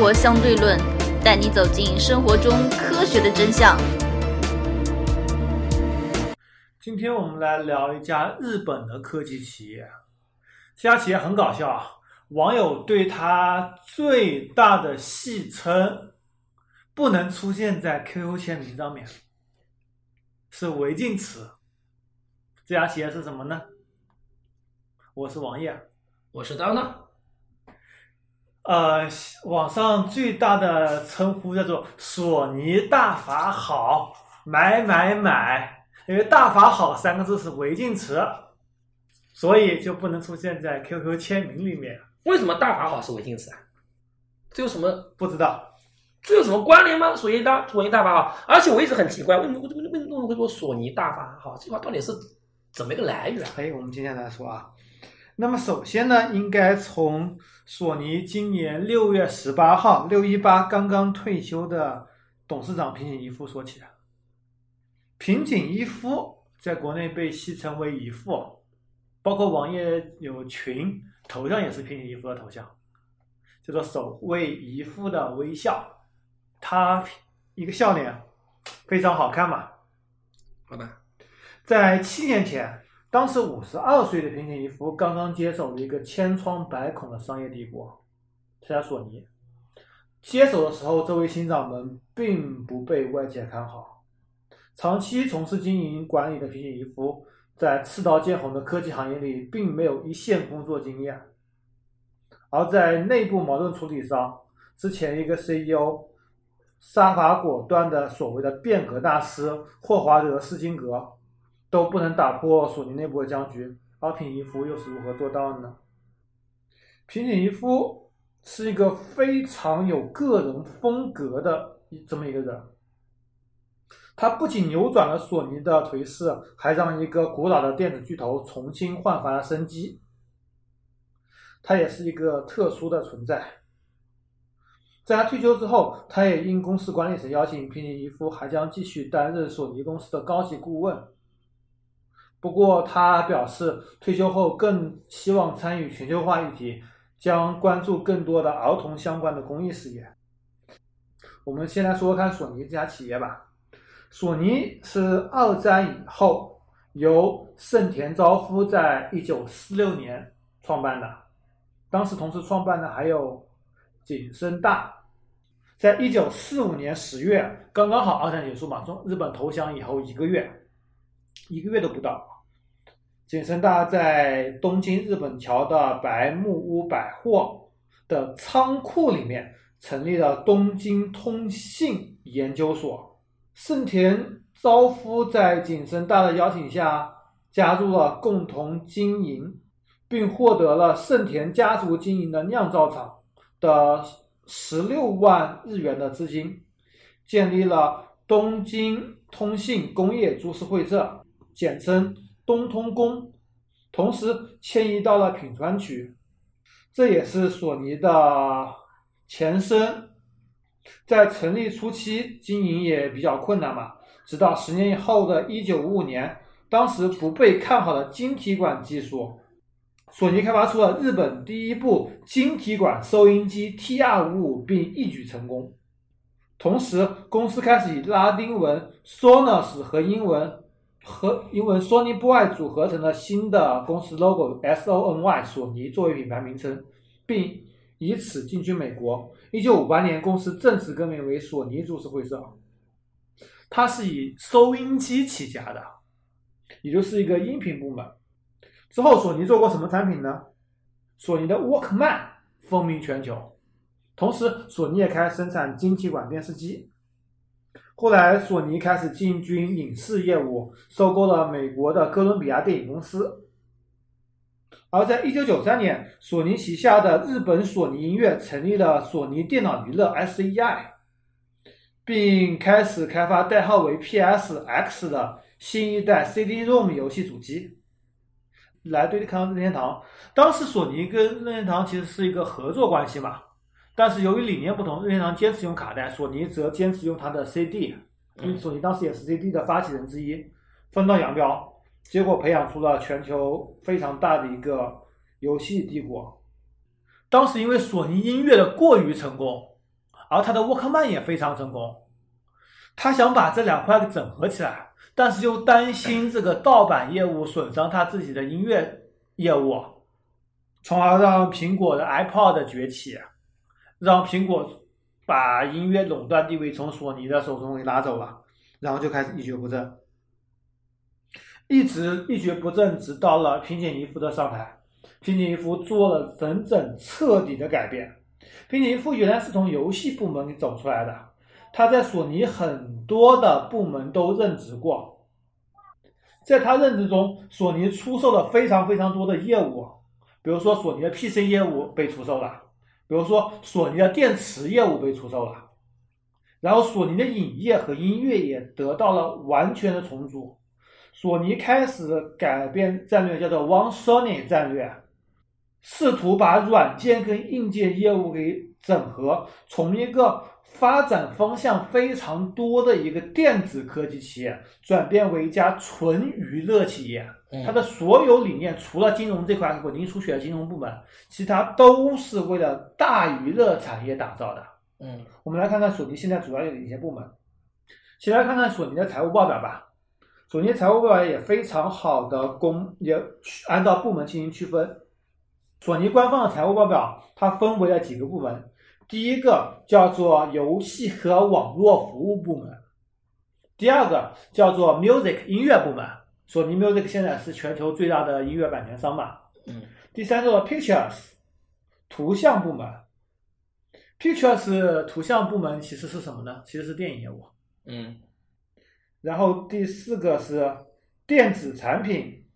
活相对论，带你走进生活中科学的真相。今天我们来聊一家日本的科技企业，这家企业很搞笑啊，网友对它最大的戏称，不能出现在 QQ 签名上面，是违禁词。这家企业是什么呢？我是王爷，我是当当。网上最大的称呼叫做索尼大法好，买买买，因为大法好三个字是违禁词，所以就不能出现在 QQ 签名里面。为什么大法好是违禁词啊？这有什么？不知道，这有什么关联吗？索尼大法好，而且我一直很奇怪，为什么会说索尼大法好？这话到底是怎么一个来源？我们今天来说啊。那么首先呢，应该从索尼今年6月18号618刚刚退休的董事长平井一夫说起。平井一夫在国内被戏称为一夫，包括网页有群头像也是平井一夫的头像，叫做守卫一夫的微笑，他一个笑脸非常好看嘛。好的，在7年前，当时52岁的平井一夫刚刚接手了一个千疮百孔的商业帝国，这家索尼。接手的时候，这位新掌门并不被外界看好。长期从事经营管理的平井一夫，在赤道见红的科技行业里并没有一线工作经验。而在内部矛盾处理上，之前一个 CEO 杀伐果断的所谓的变革大师霍华德·斯金格都不能打破索尼内部的僵局，而平井一夫又是如何做到的呢？平井一夫是一个非常有个人风格的这么一个人，他不仅扭转了索尼的颓势，还让一个古老的电子巨头重新焕发了生机。他也是一个特殊的存在。在他退休之后，他也应公司管理层邀请，平井一夫还将继续担任索尼公司的高级顾问。不过他表示，退休后更希望参与全球化议题，将关注更多的儿童相关的公益事业。我们先来说说看索尼这家企业吧。索尼是二战以后由盛田昭夫在1946年创办的，当时同时创办的还有井深大。在1945年10月，刚刚好二战结束嘛，从日本投降以后一个月都不到，井深大在东京日本桥的白木屋百货的仓库里面成立了东京通信研究所。盛田昭夫在井深大的邀请下加入了共同经营，并获得了盛田家族经营的酿造厂的16万日元的资金，建立了东京通信工业株式会社，简称东通工，同时迁移到了品川区，这也是索尼的前身。在成立初期，经营也比较困难嘛，直到10年以后的1955年，当时不被看好的晶体管技术，索尼开发出了日本第一部晶体管收音机 TR-55， 并一举成功。同时，公司开始以拉丁文 Sonus 和英文 Sony Boy 组合成了新的公司 logo SONY 索尼作为品牌名称，并以此进军美国。1958年，公司正式更名为索尼株式会社。它是以收音机起家的，也就是一个音频部门。之后，索尼做过什么产品呢？索尼的 Walkman 风靡全球。同时，索尼也开始生产晶体管电视机。后来，索尼开始进军影视业务，收购了美国的哥伦比亚电影公司。而在1993年，索尼旗下的日本索尼音乐成立了索尼电脑娱乐 SEI， 并开始开发代号为 PSX 的新一代 CD-ROM 游戏主机，来对抗任天堂。当时，索尼跟任天堂其实是一个合作关系嘛。但是由于理念不同，任天堂坚持用卡带，索尼则坚持用它的 CD， 因为索尼当时也是 CD 的发起人之一，分道扬镳，结果培养出了全球非常大的一个游戏帝国。当时因为索尼音乐的过于成功，而它的 Walkman 也非常成功。他想把这两块整合起来，但是又担心这个盗版业务损伤他自己的音乐业务，从而让苹果的 iPod 的崛起，让苹果把音乐垄断地位从索尼的手中拿走了，然后就开始一蹶不振，一直一蹶不振，直到了平井一夫的上台。平井一夫做了整整彻底的改变。平井一夫原来是从游戏部门走出来的，他在索尼很多的部门都任职过，在他任职中，索尼出售了非常非常多的业务，比如说索尼的 PC 业务被出售了，比如说索尼的电池业务被出售了，然后索尼的影业和音乐也得到了完全的重组。索尼开始改变战略，叫做 One Sony 战略，试图把软件跟硬件业务给整合，从一个发展方向非常多的一个电子科技企业转变为一家纯娱乐企业。它的所有理念除了金融这块滚进出血的金融部门，其他都是为了大娱乐产业打造的。我们来看看索尼现在主要有哪些部门。先来看看索尼的财务报表吧。索尼财务报表也非常好的也按照部门进行区分。索尼官方的财务报表它分为了几个部门，第一个叫做游戏和网络服务部门，第二个叫做 music 音乐部门，索尼 music 现在是全球最大的音乐版权商嘛。第三个 pictures 图像部门， pictures 图像部门其实是什么呢？其实是电影业务。然后第四个是电子产品，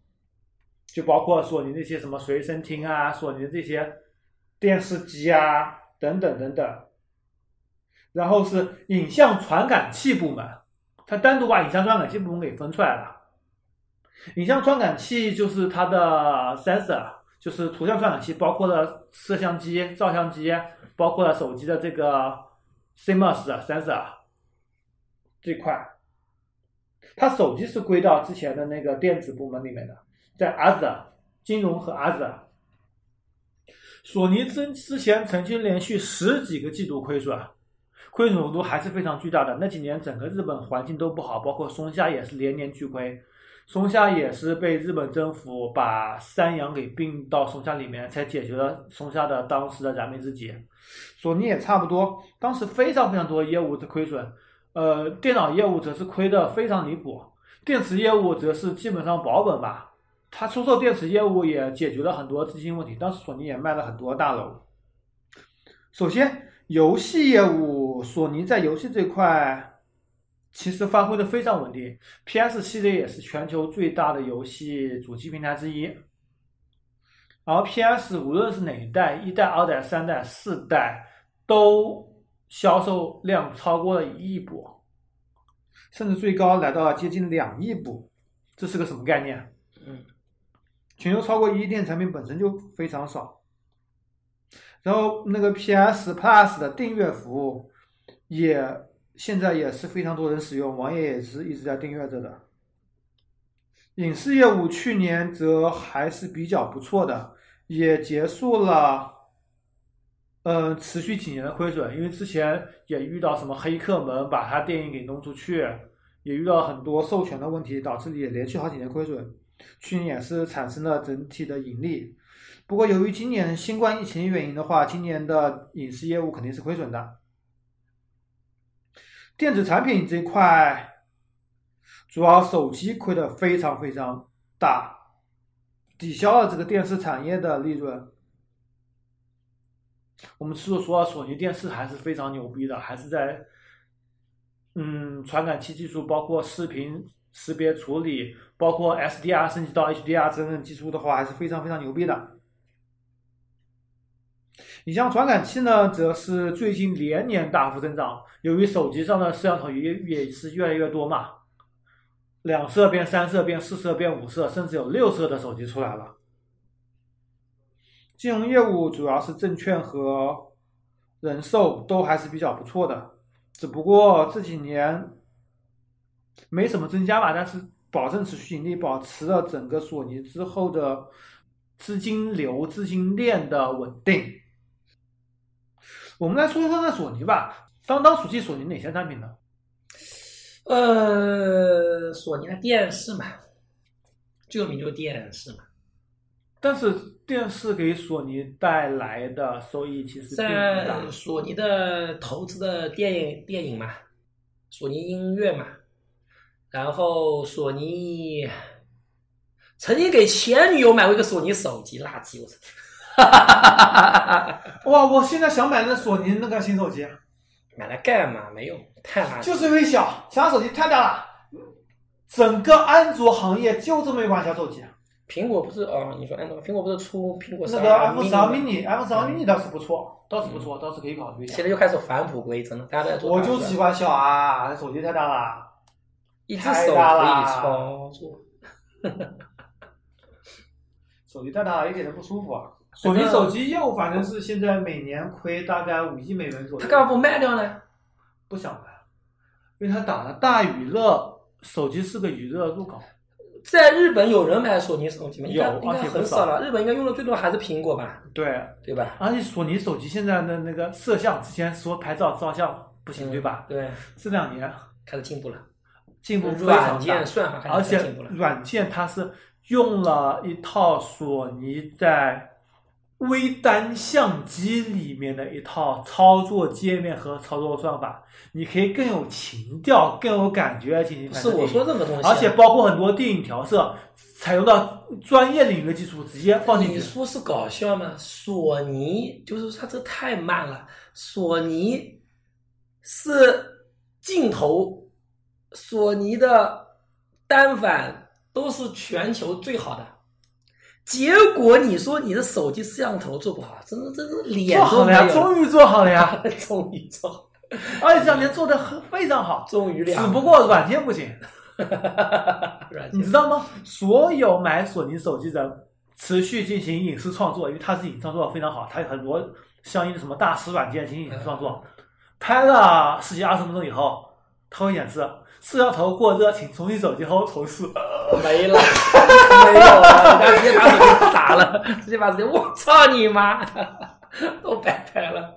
就包括索尼那些什么随身听啊，索尼这些电视机啊等等等等。然后是影像传感器部门，它单独把影像传感器部门给分出来了。影像传感器就是它的 sensor， 就是图像传感器，包括了摄像机、照相机，包括了手机的这个 CMOS 的 sensor 这块。它手机是归到之前的那个电子部门里面的，在 Other 金融和 Other。 索尼之前曾经连续十几个季度亏损，亏损幅度还是非常巨大的。那几年整个日本环境都不好，包括松下也是连年巨亏，松下也是被日本政府把三洋给并到松下里面，才解决了松下的当时的燃眉之急。索尼也差不多，当时非常非常多业务的亏损，电脑业务则是亏得非常离谱，电池业务则是基本上保本吧。它出售电池业务也解决了很多资金问题，当时索尼也卖了很多大楼。首先游戏业务，索尼在游戏这块其实发挥的非常稳定， PS 系列也是全球最大的游戏主机平台之一。然后 PS 无论是哪一代，一代、二代、三代、四代都销售量超过了1亿部，甚至最高来到了接近2亿部。这是个什么概念？全球超过1亿电产品本身就非常少。然后那个 PS Plus 的订阅服务也现在也是非常多人使用，网页也是一直在订阅着的。影视业务去年则还是比较不错的，也结束了持续几年的亏损，因为之前也遇到什么黑客们把他电影给弄出去，也遇到很多授权的问题，导致也连续好几年亏损。去年也是产生了整体的盈利，不过由于今年新冠疫情原因的话，今年的影视业务肯定是亏损的。电子产品这块，主要手机亏得非常非常大，抵消了这个电视产业的利润。我们是说索尼电视还是非常牛逼的，还是在传感器技术，包括视频识别处理，包括 SDR 升级到 HDR 等等技术的话，还是非常非常牛逼的。影像传感器呢，则是最近连年大幅增长，由于手机上的摄像头也是越来越多嘛，2摄变3摄变4摄变5摄，甚至有6摄的手机出来了。金融业务主要是证券和人寿都还是比较不错的，只不过这几年没什么增加吧，但是保证持续盈利，保持了整个索尼之后的资金流、资金链的稳定。我们来说说看索尼吧。当暑期索尼哪些产品呢？索尼的电视嘛，最有名就是电视嘛。但是电视给索尼带来的收益其实并不大。索尼的投资的电影嘛，索尼音乐嘛，然后索尼曾经给前女友买过一个索尼手机，垃圾！哇，我现在想买那索尼那个新手机，买来干嘛？没用，太垃圾。就是因为小，小手机太大了。整个安卓行业就这么一款小手机。苹果不是你说安卓，苹果不是出苹果12那个 iPhone 12 mini 倒是不错，倒是可以考虑一下。现在又开始返璞归真了，大家在做。我就喜欢小啊，手机太大了，一只手可以操作。手机太大了，一点都不舒服啊。索尼手机业务反正是现在每年亏大概5亿美元左右。他干嘛不卖掉呢？不想卖，因为他打了大娱乐，手机是个娱乐入口。在日本有人买索尼手机吗？有，应该很少了。日本应该用的最多还是苹果吧？对，对吧？而且索尼手机现在的那个摄像，之前说拍照照相不行，对吧？对，这2年开始进步了，进步非常大。软件算法而且软件它是用了一套索尼在微单相机里面的一套操作界面和操作算法，你可以更有情调，更有感觉。是我说这个东西，而且包括很多电影调色采用到专业领域的技术直接放进去。你说是搞笑吗？索尼就是它这太慢了，索尼是镜头，索尼的单反都是全球最好的，结果你说你的手机摄像头做不好，真的脸都没有。终于做好了呀！终于做好了，而且这2年做的非常好。终于只不过软件不行。你知道吗？所有买索尼手机的持续进行影视创作，因为它是影视创作非常好，它有很多相应的什么大师软件进行影视创作。拍了10几20分钟以后，它会演示摄像头过热，请重新手机后投诉。没了，没有了，人家直接把手机砸了，直接把手机，我操你妈，都拜拜了。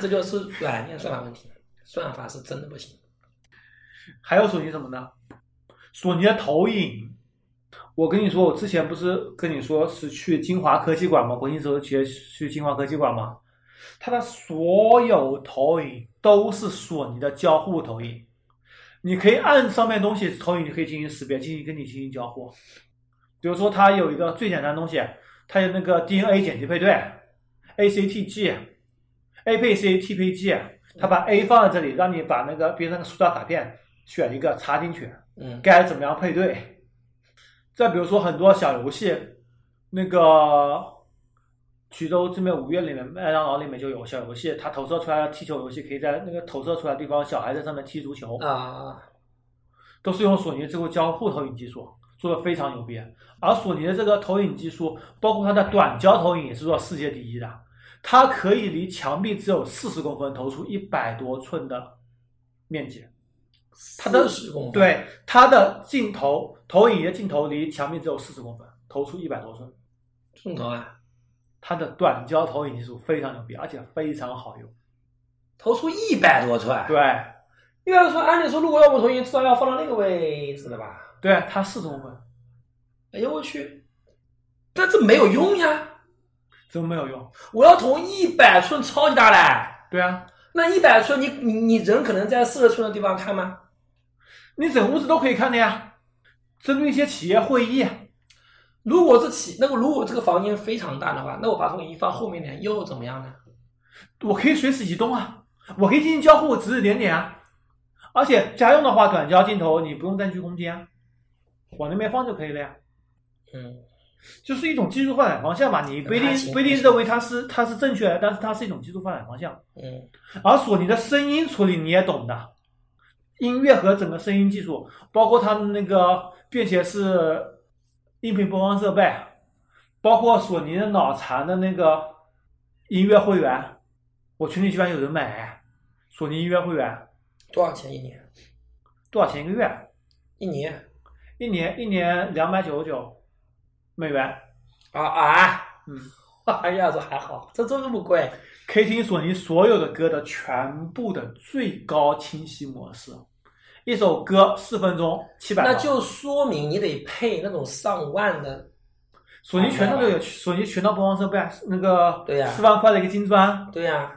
这就是软件算法问题，算法是真的不行。还有索尼什么呢？索尼的投影，我跟你说，我之前不是跟你说是去金华科技馆吗？国庆时候去金华科技馆吗？它的所有投影都是索尼的交互投影，你可以按上面东西投影，你可以进行识别，跟你进行交互。比如说它有一个最简单的东西，它有那个 DNA 碱基配对 ACTG A 配 CT 配 G， 它把 A 放在这里，让你把那个别那个塑料卡片选一个插进去，该怎么样配对。再比如说很多小游戏，那个徐州这边5月里面麦当劳里面就有小游戏，它投射出来的踢球游戏，可以在那个投射出来的地方，小孩在上面踢足球啊，都是用索尼这个交互投影技术做的非常牛逼。而索尼的这个投影技术，包括它的短焦投影也是做世界第一的，它可以离墙壁只有40公分投出100多寸的面积。它的对它的镜头投影的镜头离墙壁只有40公分，投出100多寸。镜头啊！它的短焦投影技术非常牛逼，而且非常好用，投出100多寸。对，一般说按理说，如果要我投影，至少要放到那个位置的吧？对，它40公分。哎呦我去！但这没有用呀，怎么没有用？我要投100寸，超级大嘞。对啊，那100寸你人可能在40寸的地方看吗？你整屋子都可以看的呀。针对一些企业会议。如果这个房间非常大的话，那我把投影仪放后面点又怎么样呢？我可以随时移动啊，我可以进行交互，指指点点啊。而且家用的话，短焦镜头你不用占据空间啊，往那边放就可以了呀。就是一种技术发展方向嘛，你不一定认为它是正确的，但是它是一种技术发展方向。而索尼的声音处理你也懂的，音乐和整个声音技术，包括它的那个便携式音频播放设备，包括索尼的脑残的那个音乐会员，我群里居然有人买索尼音乐会员，多少钱一年？多少钱一个月？一年299美元。啊！哎呀，这还好，这这么贵，可以听索尼所有的歌的全部的最高清晰模式。一首歌4分钟700，那就说明你得配那种上万的。索尼全套都有，索尼全套播放设备，那个4万块的一个金砖。对呀、啊。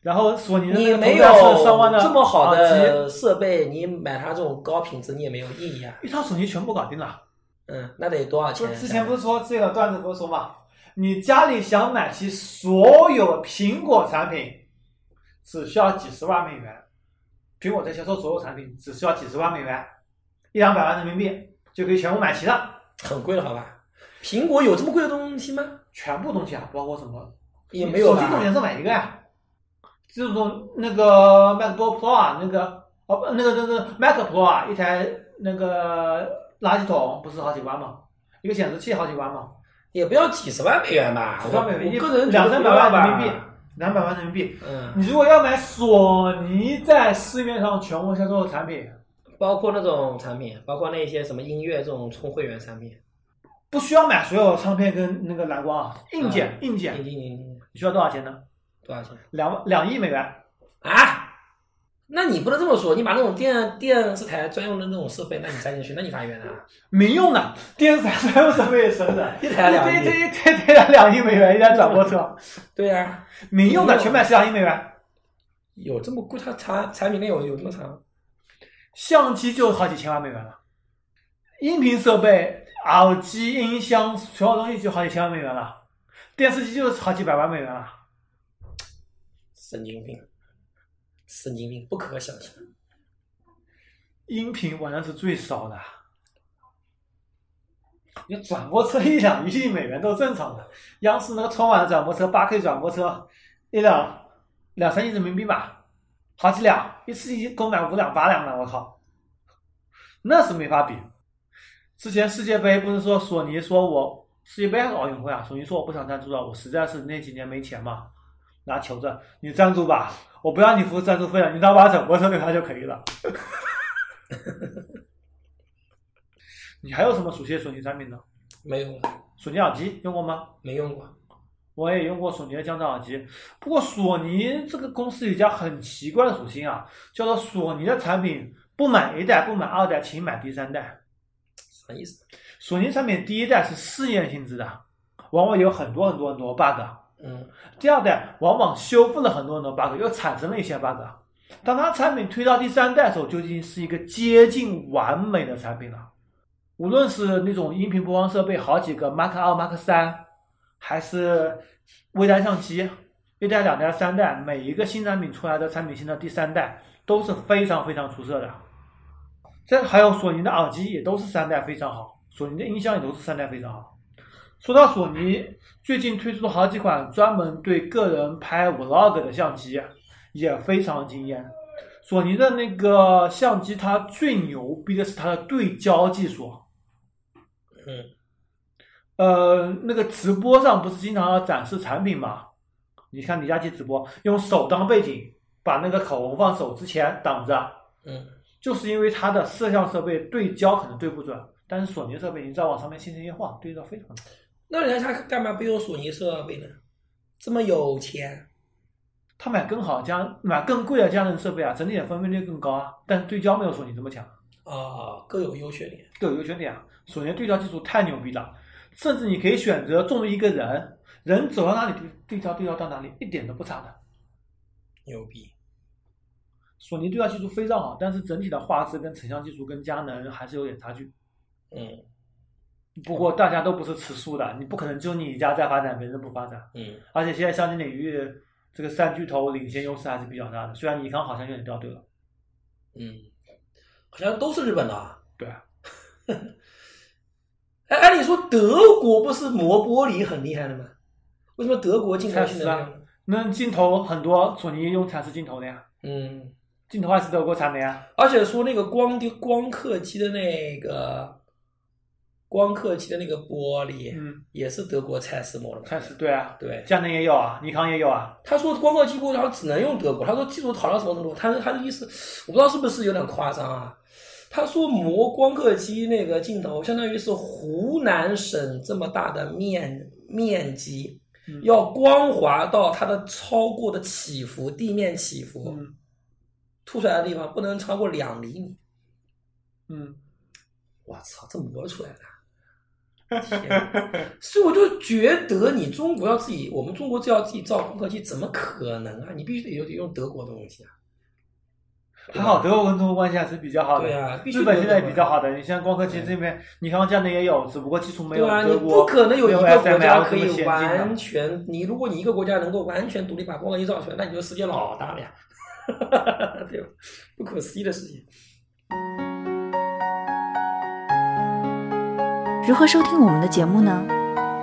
然后索尼的那个头戴式上万的，你没有这么好的设备，你买它这种高品质你也没有意义啊。一套索尼全部搞定了。嗯，那得多少钱？之前不是说这个段子不是说嘛，你家里想买齐所有苹果产品，只需要几十万美元。苹果在销售所有产品只需要几十万美元，100-200万人民币就可以全部买齐了，很贵了好吧？苹果有这么贵的东西吗？全部东西啊，包括什么也没有吧？手机总也是买一个呀、啊，这种那个 MacBook Pro 啊，那个哦那个 Mac Pro 啊，一台那个垃圾桶不是好几万吗？一个显示器好几万吗？也不要几十万美元吧，我个人200-300万人民币。200万人民币，嗯，你如果要买索尼在市面上全部销售的产品，包括那种产品，包括那些什么音乐这种充会员产品，不需要买所有唱片跟那个蓝光啊，硬件，你需要多少钱呢？多少钱？2亿美元啊？那你不能这么说，你把那种电视台专用的那种设备，那你塞进去，那你咋圆啊？没用的，电视台专用设备也省的，一台两亿美元，一台转播车。对呀、啊，没用的，全买12亿美元。有这么贵？它产品内有这么长？相机就好几千万美元了，音频设备、耳机、音箱，所有东西就好几千万美元了，电视机就是好几百万美元了。神经病，不可想象。音频晚上是最少的，你转播车1-2亿美元都正常的。央视那个春晚的转播车，8K 转播车，2-3亿人民币吧，好几辆，一次购买5辆8辆了，我靠，那是没法比。之前世界杯不是说索尼说我世界杯还是奥运会啊？索尼说我不想赞助了，我实在是那几年没钱嘛，拿球子你赞助吧。我不要你付赞助费了，你拿把整播车给他就可以了。你还有什么熟悉索尼产品呢？没用过。索尼耳机用过吗？没用过。我也用过索尼的降噪耳机，不过索尼这个公司有一家很奇怪的属性啊，叫做索尼的产品不买1代不买2代，请买第3代。什么意思？索尼产品第1代是试验性质的，往往有很多 bug。嗯，第2代往往修复了很多很多 bug， 又产生了一些 bug。当它产品推到第3代的时候，就已经是一个接近完美的产品了。无论是那种音频播放设备，好几个 Mark 2、Mark 3，还是微单相机，1代、2代、3代，每一个新产品出来的产品线的第3代都是非常非常出色的。这还有索尼的耳机也都是3代非常好，索尼的音箱也都是3代非常好。说到索尼最近推出了好几款专门对个人拍 vlog 的相机，也非常惊艳。索尼的那个相机，它最牛逼的是它的对焦技术。嗯，那个直播上不是经常要展示产品吗？你看李佳琦直播，用手当背景，把那个口红放手之前挡着。嗯，就是因为它的摄像设备对焦可能对不准，但是索尼设备你再往上面轻轻一晃，对焦非常准。那人家干嘛不用索尼设备呢？这么有钱，他买更好买更贵的家庭设备啊，整体的分辨率更高啊，但对焦没有索尼这么强啊，各有优缺点。索尼对焦技术太牛逼了，甚至你可以选择中一个人走到哪里，对焦到哪里，一点都不差的。牛逼！索尼对焦技术非常好，但是整体的画质跟成像技术跟佳能还是有点差距。嗯。不过大家都不是吃素的，你不可能就你一家在发展，别人不发展。嗯，而且现在相机领域这个3巨头领先优势还是比较大的，虽然尼康好像有点掉队了。嗯，好像都是日本的、啊。对啊。哎，按理说德国不是磨玻璃很厉害的吗？为什么德国镜头去呢？那镜头很多索尼用蚕丝镜头的呀。嗯，镜头还是德国产的呀。而且说那个光刻机的那个玻璃，嗯，也是德国蔡司磨的。蔡司对啊，对，佳能也有啊，尼康也有啊。他说光刻机玻璃他只能用德国，他说技术好到什么程度？他的意思，我不知道是不是有点夸张啊？他说磨光刻机那个镜头，相当于是湖南省这么大的面积，要光滑到它的超过的起伏，地面起伏，凸出来的地方不能超过2厘米。嗯，我操，这磨出来的。所以我就觉得你中国要自己，我们中国就要自己造光刻机，怎么可能啊？你必须得用德国的东西啊。还好德国跟中国关系还是比较好的，对啊，日本现在也比较好的。你像光刻机这边，你像这样的也有，只不过技术没有德国。你不可能有一个国家可以完全，你如果你一个国家能够完全独立把光刻机造出来，那你就世界老大了呀，对吧？不可思议的事情。如何收听我们的节目呢？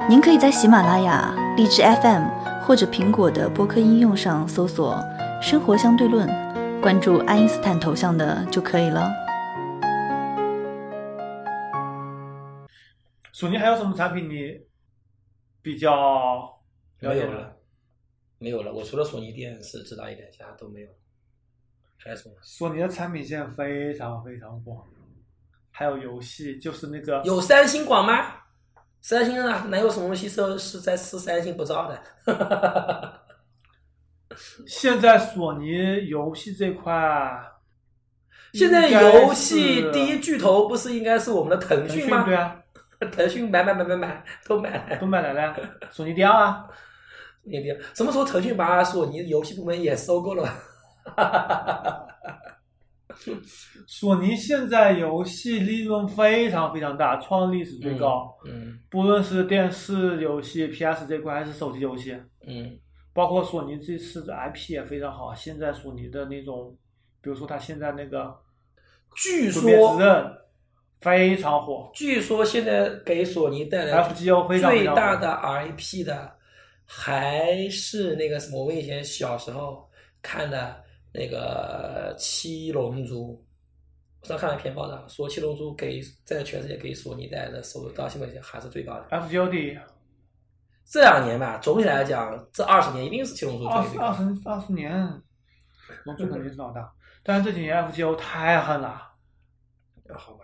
您可以在喜马拉雅、荔枝 FM 或者苹果的播客应用上搜索“生活相对论”，关注爱因斯坦头像的就可以了。索尼还有什么产品你比较了解了？没有了，我除了索尼电视知道一点，其他都没有。还有什么？索尼的产品线非常非常广。还有游戏，就是那个有三星广吗？三星啊，哪有什么东西是在吃三星不造的？现在索尼游戏这块，现在游戏第一巨头不是应该是我们的腾讯吗？腾讯对啊，腾讯买都买来了，索尼第二啊，索尼第二，什么时候腾讯把索尼游戏部门也收购了？索尼现在游戏利润非常非常大，创历史最高。不论是电视游戏 PS 这块还是手机游戏，包括索尼这次的 IP 也非常好。现在索尼的那种，比如说它现在那个据说非常火，据说现在给索尼带来最大的 RIP 的还是那个什么，我以前小时候看的那个七龙珠，我上看了一篇报道，说七龙珠给在全世界给索尼带来的收入到现在还是最高的。FGOD 这2年吧，总体来讲，这20年一定是七龙珠最高。20年，龙珠肯定是老大，但是这几年 FGO 太狠了。好吧，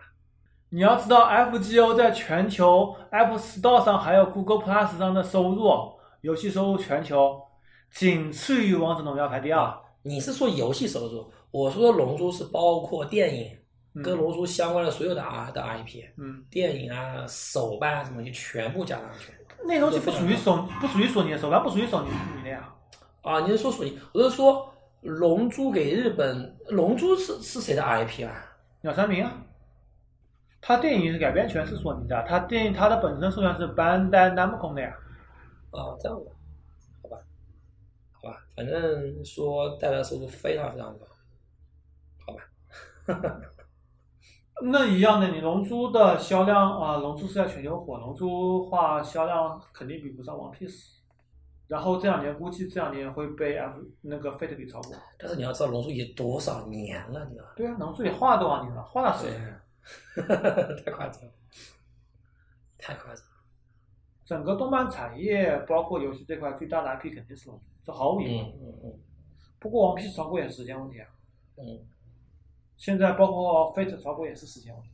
你要知道 FGO 在全球 Apple Store 上还有 Google Plus 上的收入，游戏收入全球仅次于《王者荣耀》排第2。你是说游戏收入？我说龙珠是包括电影，跟龙珠相关的所有的 IP， 电影啊、手办啊什么就全部加上去。那东西不属于索尼的，手办不属于索尼的呀。啊，你是说索尼？我是说龙珠给日本，龙珠是谁的 IP 啊？鸟山明啊，他电影改编权是索尼的，他电影他的本身授权是班代 Namco 的呀。啊，这样子。反正说带来的收入非常非常高，好吧。那一样的，你龙珠的销量啊，龙珠是在全球火，龙珠话销量肯定比不上 One Piece。然后这2年估计这2年会被那个 Fate 给超过。但是你要知道，龙珠也多少年了，你知道？对啊，龙珠也画了多少年了？画了10年。太夸张了，太夸张了。整个动漫产业，包括游戏这块，最大的 IP 肯定是龙珠。这毫无疑问。不过王 P 炒股也是时间问题啊。现在包括 Fate 炒股也是时间问题。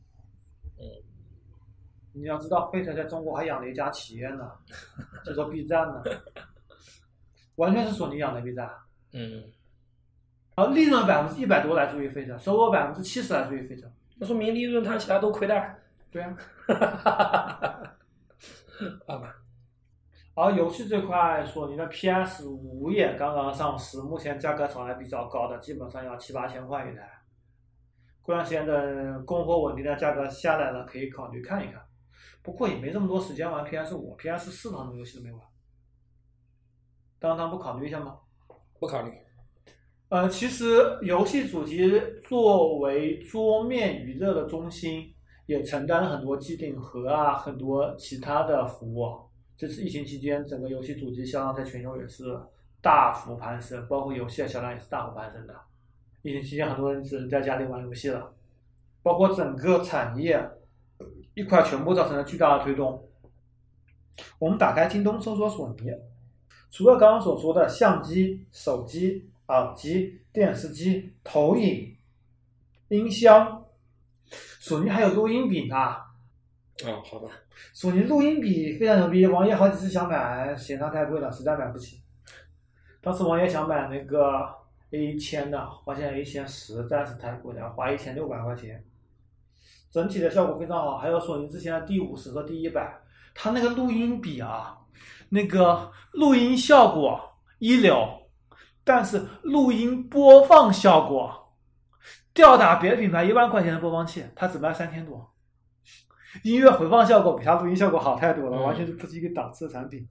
你要知道 Fate 在中国还养了一家企业呢，叫做 B 站呢，完全是索尼养的 B 站。然后利润100%多来自于 Fate， 收入70%来自于 Fate。那说明利润他其他都亏大。对啊。好吧。而游戏这块，索尼的 PS5 也刚刚上市，目前价格炒得比较高的，基本上要7-8千块一台。过段时间等供货稳定的价格下来了，可以考虑看一看。不过也没这么多时间玩 PS5、PS4 他们游戏都没玩。当然不考虑一下吗？不考虑。其实游戏主机作为桌面娱乐的中心，也承担了很多机顶盒啊，很多其他的服务。这次疫情期间，整个游戏主机销量在全球也是大幅攀升，包括游戏的销量也是大幅攀升的。疫情期间，很多人只能在家里玩游戏了，包括整个产业一块全部造成了巨大的推动。我们打开京东搜索索尼，除了刚刚所说的相机、手机、耳机、电视机、投影、音箱，索尼还有录音笔呢。哦，好吧。索尼录音笔非常牛逼，王爷好几次想买，嫌它太贵了，实在买不起。当时王爷想买那个 A1000 的，发现 A1000 实在是太贵了，花1600块钱。整体的效果非常好，还有索尼之前的D50和D100，它那个录音笔啊，那个录音效果一流，但是录音播放效果吊打别的品牌1万块钱的播放器，它只卖3000多。音乐回放效果比它录音效果好太多了，完全是不是一个档次的产品。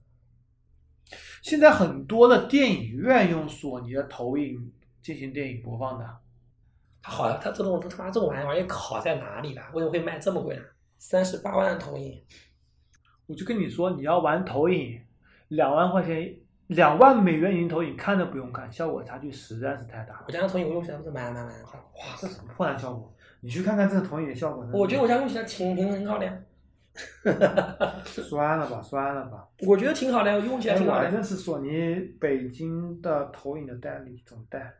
现在很多的电影院用索尼的投影进行电影播放的。好了，他这种玩意好在哪里了？为什么会卖这么贵呢？38万投影，我就跟你说，你要玩投影，2万块钱，2万美元银投影看都不用看，效果差距实在是太大。我家的投影我用起来不是买，哇，这什么破烂效果？你去看看这个投影的效果。我觉得我家用起来挺很好的呀。酸了吧！我觉得挺好的，用起来挺好的。我认识索尼北京的投影的代理总代。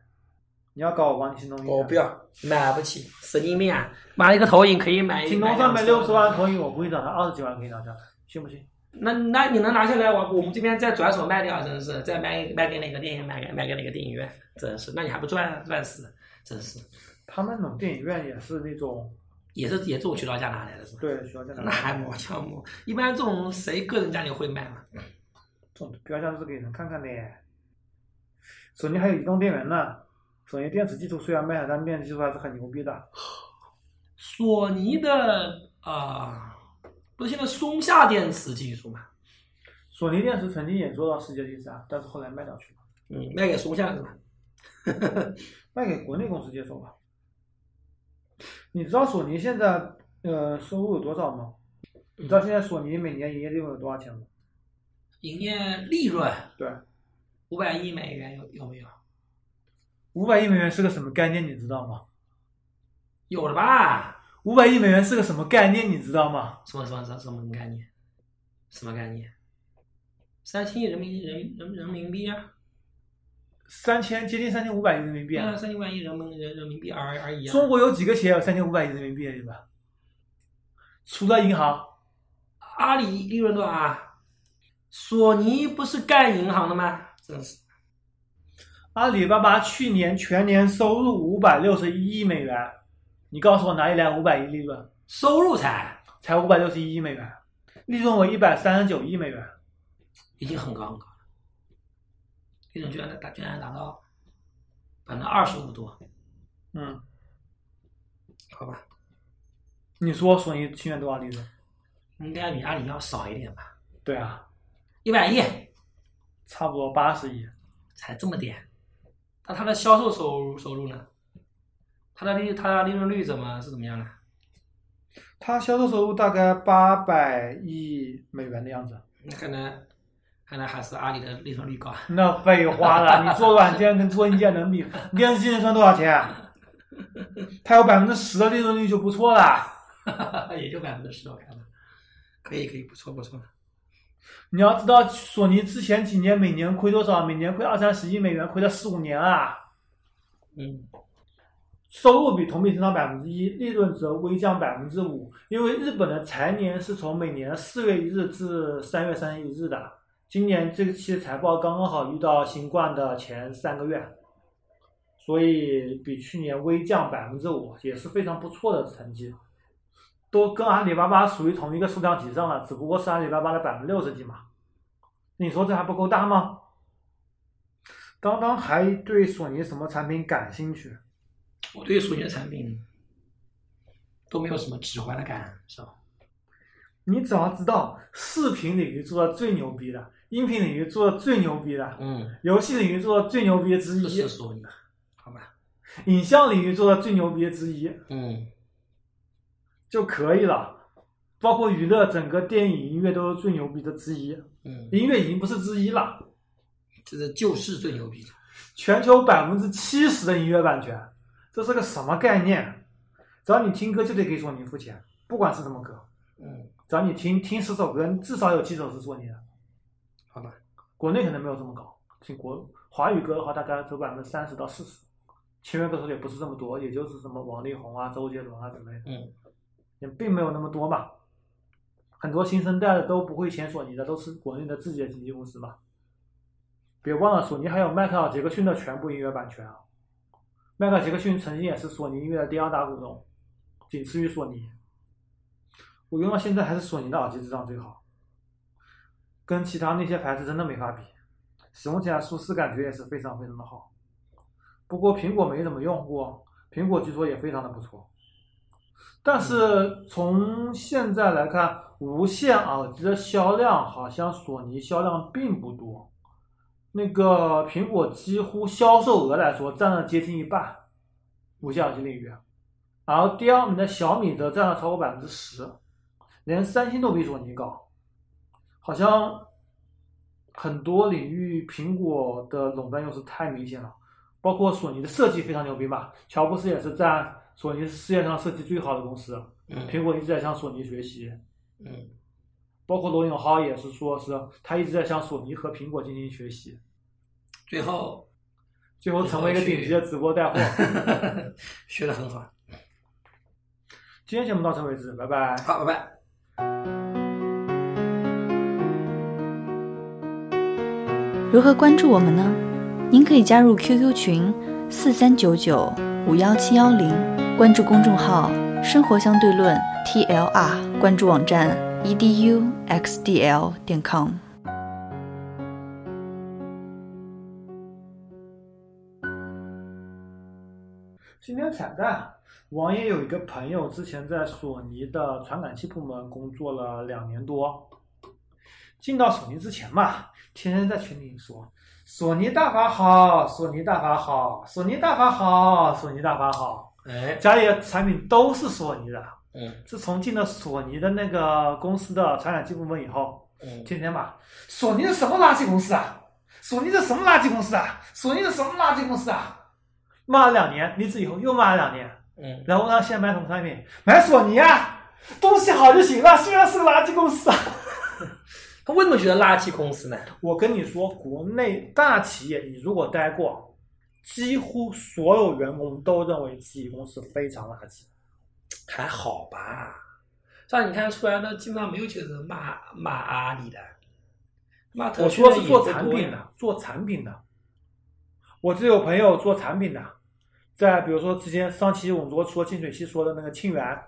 你要搞我帮你去弄一下。我不要，买不起，神经病啊！买一个投影可以买。京东360万投影，我估计找他20几万可以拿下来，信不信？那你能拿下来，我们这边再转手卖掉，真是再卖给哪个电影，卖给哪个电影院，真是，那你还不赚死，真是。他们那种电影院也是那种，也是我渠道价拿来的是吧？对，渠道价拿来的。那还磨巧磨，一般这种谁个人家里会卖嘛？这种标价都是给人看看的。索尼还有移动电源呢。索尼电子技术虽然卖了，但电子技术还是很牛逼的。索尼的不是现在松下电池技术嘛？索尼电池曾经也做到世界第3，但是后来卖掉去了。卖给松下是吧？卖给国内公司接手吧。你知道索尼现在收入有多少吗？你知道现在索尼每年营业利润有多少钱吗？营业利润？对，500亿美元有没有？500亿美元是个什么概念？你知道吗？有的吧。500亿美元是个什么概念？你知道吗？什么概念？什么概念？3000亿人民币啊！接近3500亿人民币啊！3500亿人民币而已啊！中国有几个企业有3500亿人民币对吧？除了银行，阿里利润多少啊？索尼不是干银行的吗？真是。阿里巴巴去年全年收入561亿美元，你告诉我哪里来500亿利润？收入才561亿美元，利润为139亿美元，已经很高很高了。利润居然达到25%多，好吧。你说索尼去年多少利润？应该比阿里要少一点吧？对啊，100亿，差不多80亿，才这么点。那它的销售收入呢？它的利润率是怎么样呢？它销售收入大概800亿美元的样子。那看来还是阿里的利润率高。那废话了，你做软件跟做硬件能比？电视机能赚多少钱？它有10%的利润率就不错了。也就10%，我看了。可以，不错。你要知道，索尼之前几年每年亏多少？每年亏20-30亿美元，亏了4-5年啊。收入比同比增长1%，利润则微降5%，因为日本的财年是从每年4月1日至3月31日的，今年这期财报刚刚好遇到新冠的前3个月，所以比去年微降5%，也是非常不错的成绩，都跟阿里巴巴属于同一个数量级上了，只不过是阿里巴巴的60%几嘛。你说这还不够大吗？当当还对索尼什么产品感兴趣？我对索尼的产品都没有什么直观的感受。你只要知道视频领域做的最牛逼的，音频领域做的最牛逼的，游戏领域做的最牛逼之一，是索尼，好吧？影像领域做的最牛逼之一，就可以了。包括娱乐，整个电影、音乐都是最牛逼的之一，音乐已经不是之一了，这是就是最牛逼的。全球70%的音乐版权。这是个什么概念？只要你听歌就得给索尼付钱，不管是什么歌。只要你听10首歌，至少有7首是索尼的。好吧，国内可能没有这么高。听华语歌的话，大概走30%到40%。签约歌手也不是这么多，也就是什么王力宏啊、周杰伦啊之类的。也并没有那么多吧。很多新生代的都不会签索尼的，都是国内的自己的经纪公司嘛。别忘了，索尼还有迈克尔·杰克逊的全部音乐版权啊。迈克尔·杰克逊曾经也是索尼音乐的第二大股东，仅次于索尼。我用到现在还是索尼的耳机质量最好，跟其他那些牌子真的没法比，使用起来舒适感觉也是非常非常的好。不过苹果没怎么用过，苹果据说也非常的不错。但是从现在来看，无线耳机的销量好像索尼销量并不多，那个苹果几乎销售额来说占了接近一半，无线耳机领域。然后第二名的小米则占了超过 10%， 连三星都比索尼高。好像很多领域苹果的垄断优势太明显了，包括索尼的设计非常牛逼嘛，乔布斯也是占索尼世界上设计最好的公司，苹果一直在向索尼学习，包括罗永浩也是说是他一直在向索尼和苹果进行学习，最后成为一个顶级的直播带货，学得很好。今天节目到此为止，拜拜。好，拜拜。如何关注我们呢？您可以加入 QQ 群4399-51710，关注公众号“生活相对论 ”TLR， 关注网站 eduxdl.com。今天彩蛋，王爷有一个朋友之前在索尼的传感器部门工作了2年多，进到索尼之前嘛，天天在群里说索尼大法好，索尼大法好，索尼大法好，索尼大法好，家里的产品都是索尼的。自从进了索尼的那个公司的传感器部门以后，天天嘛，索尼是什么垃圾公司啊，索尼是什么垃圾公司啊，索尼是什么垃圾公司啊，骂了2年，离职以后又骂了2年，然后让现在买什么产品？买索尼啊，东西好就行了，虽然是个垃圾公司啊。他为什么觉得垃圾公司呢？我跟你说，国内大企业你如果待过，几乎所有员工都认为自己公司非常垃圾。还好吧，像你看出来的，基本上没有几个人骂阿里的。我说是做产品的，做产品的。我只有朋友做产品的，在比如说之前上期我们说净水器说的那个沁园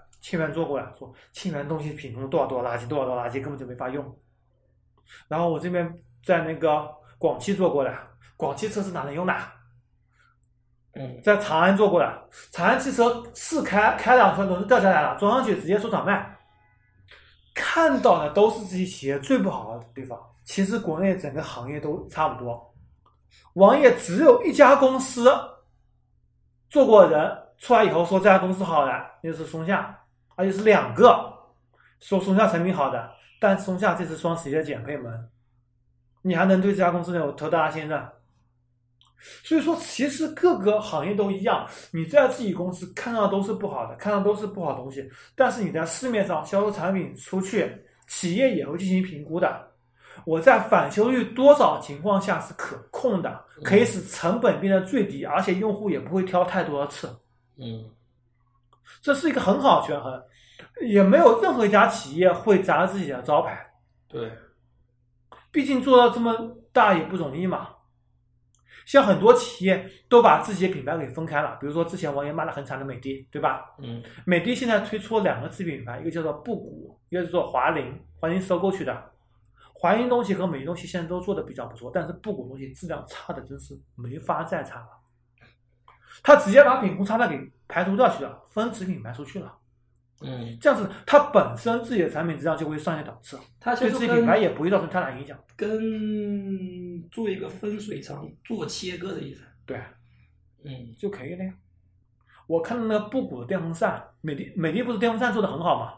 做过来，说沁园东西品控多少多少垃圾多少多少垃圾，根本就没法用。然后我这边在那个广汽做过来，广汽车是哪能用的？在长安做过来，长安汽车试开2圈轮子掉下来了，装上去直接收场卖。看到的都是自己企业最不好的地方，其实国内整个行业都差不多。王爷只有一家公司做过人，出来以后说这家公司好的，那就是松下，而且是2个说松下产品好的，但松下这次双11的减配门，你还能对这家公司有多大信任？所以说，其实各个行业都一样，你在自己公司看到都是不好的，看到都是不好的东西，但是你在市面上销售产品出去，企业也会进行评估的。我在返修率多少情况下是可控的，可以使成本变得最低，而且用户也不会挑太多的刺。这是一个很好的权衡，也没有任何一家企业会砸自己的招牌。对，毕竟做到这么大也不容易嘛。像很多企业都把自己的品牌给分开了，比如说之前王爷骂得很惨的美的，对吧？美的现在推出了2个子品牌，一个叫做布谷，一个叫做华菱收购去的。华银东西和美银东西现在都做的比较不错，但是布谷东西质量差的真是没法再差了。他直接把品控差的给排除掉去了，分子品牌出去了。这样子他本身自己的产品质量就会上一档次，他对自己品牌也不会造成太大影响。跟做一个分水场做切割的意思。对，就可以了呀。我看到那个布谷的电风扇，美的不是电风扇做的很好吗？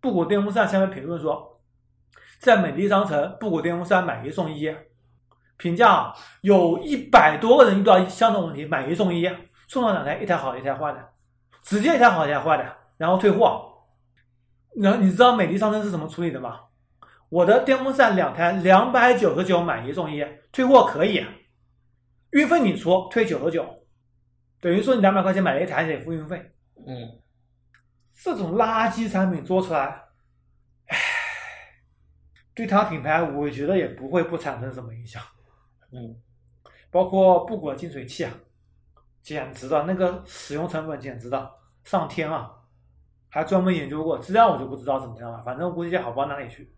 布谷电风扇下面评论说，在美的商城布谷电风扇买1送1，评价啊，有100多个人遇到相同问题，买1送1，送了2台，1台好的1台坏的，直接1台好的1台坏的，然后退货。然后你知道美的商城是怎么处理的吗？我的电风扇2台299买1送1，退货可以，运费你出，退99，等于说你200块钱买了1台得付运费。这种垃圾产品做出来，唉。对它品牌我觉得也不会不产生什么影响。嗯，包括不果净水器啊，简直的那个使用成本简直的上天啊，还专门研究过，质量我就不知道怎么样了，反正估计也好不到哪里去。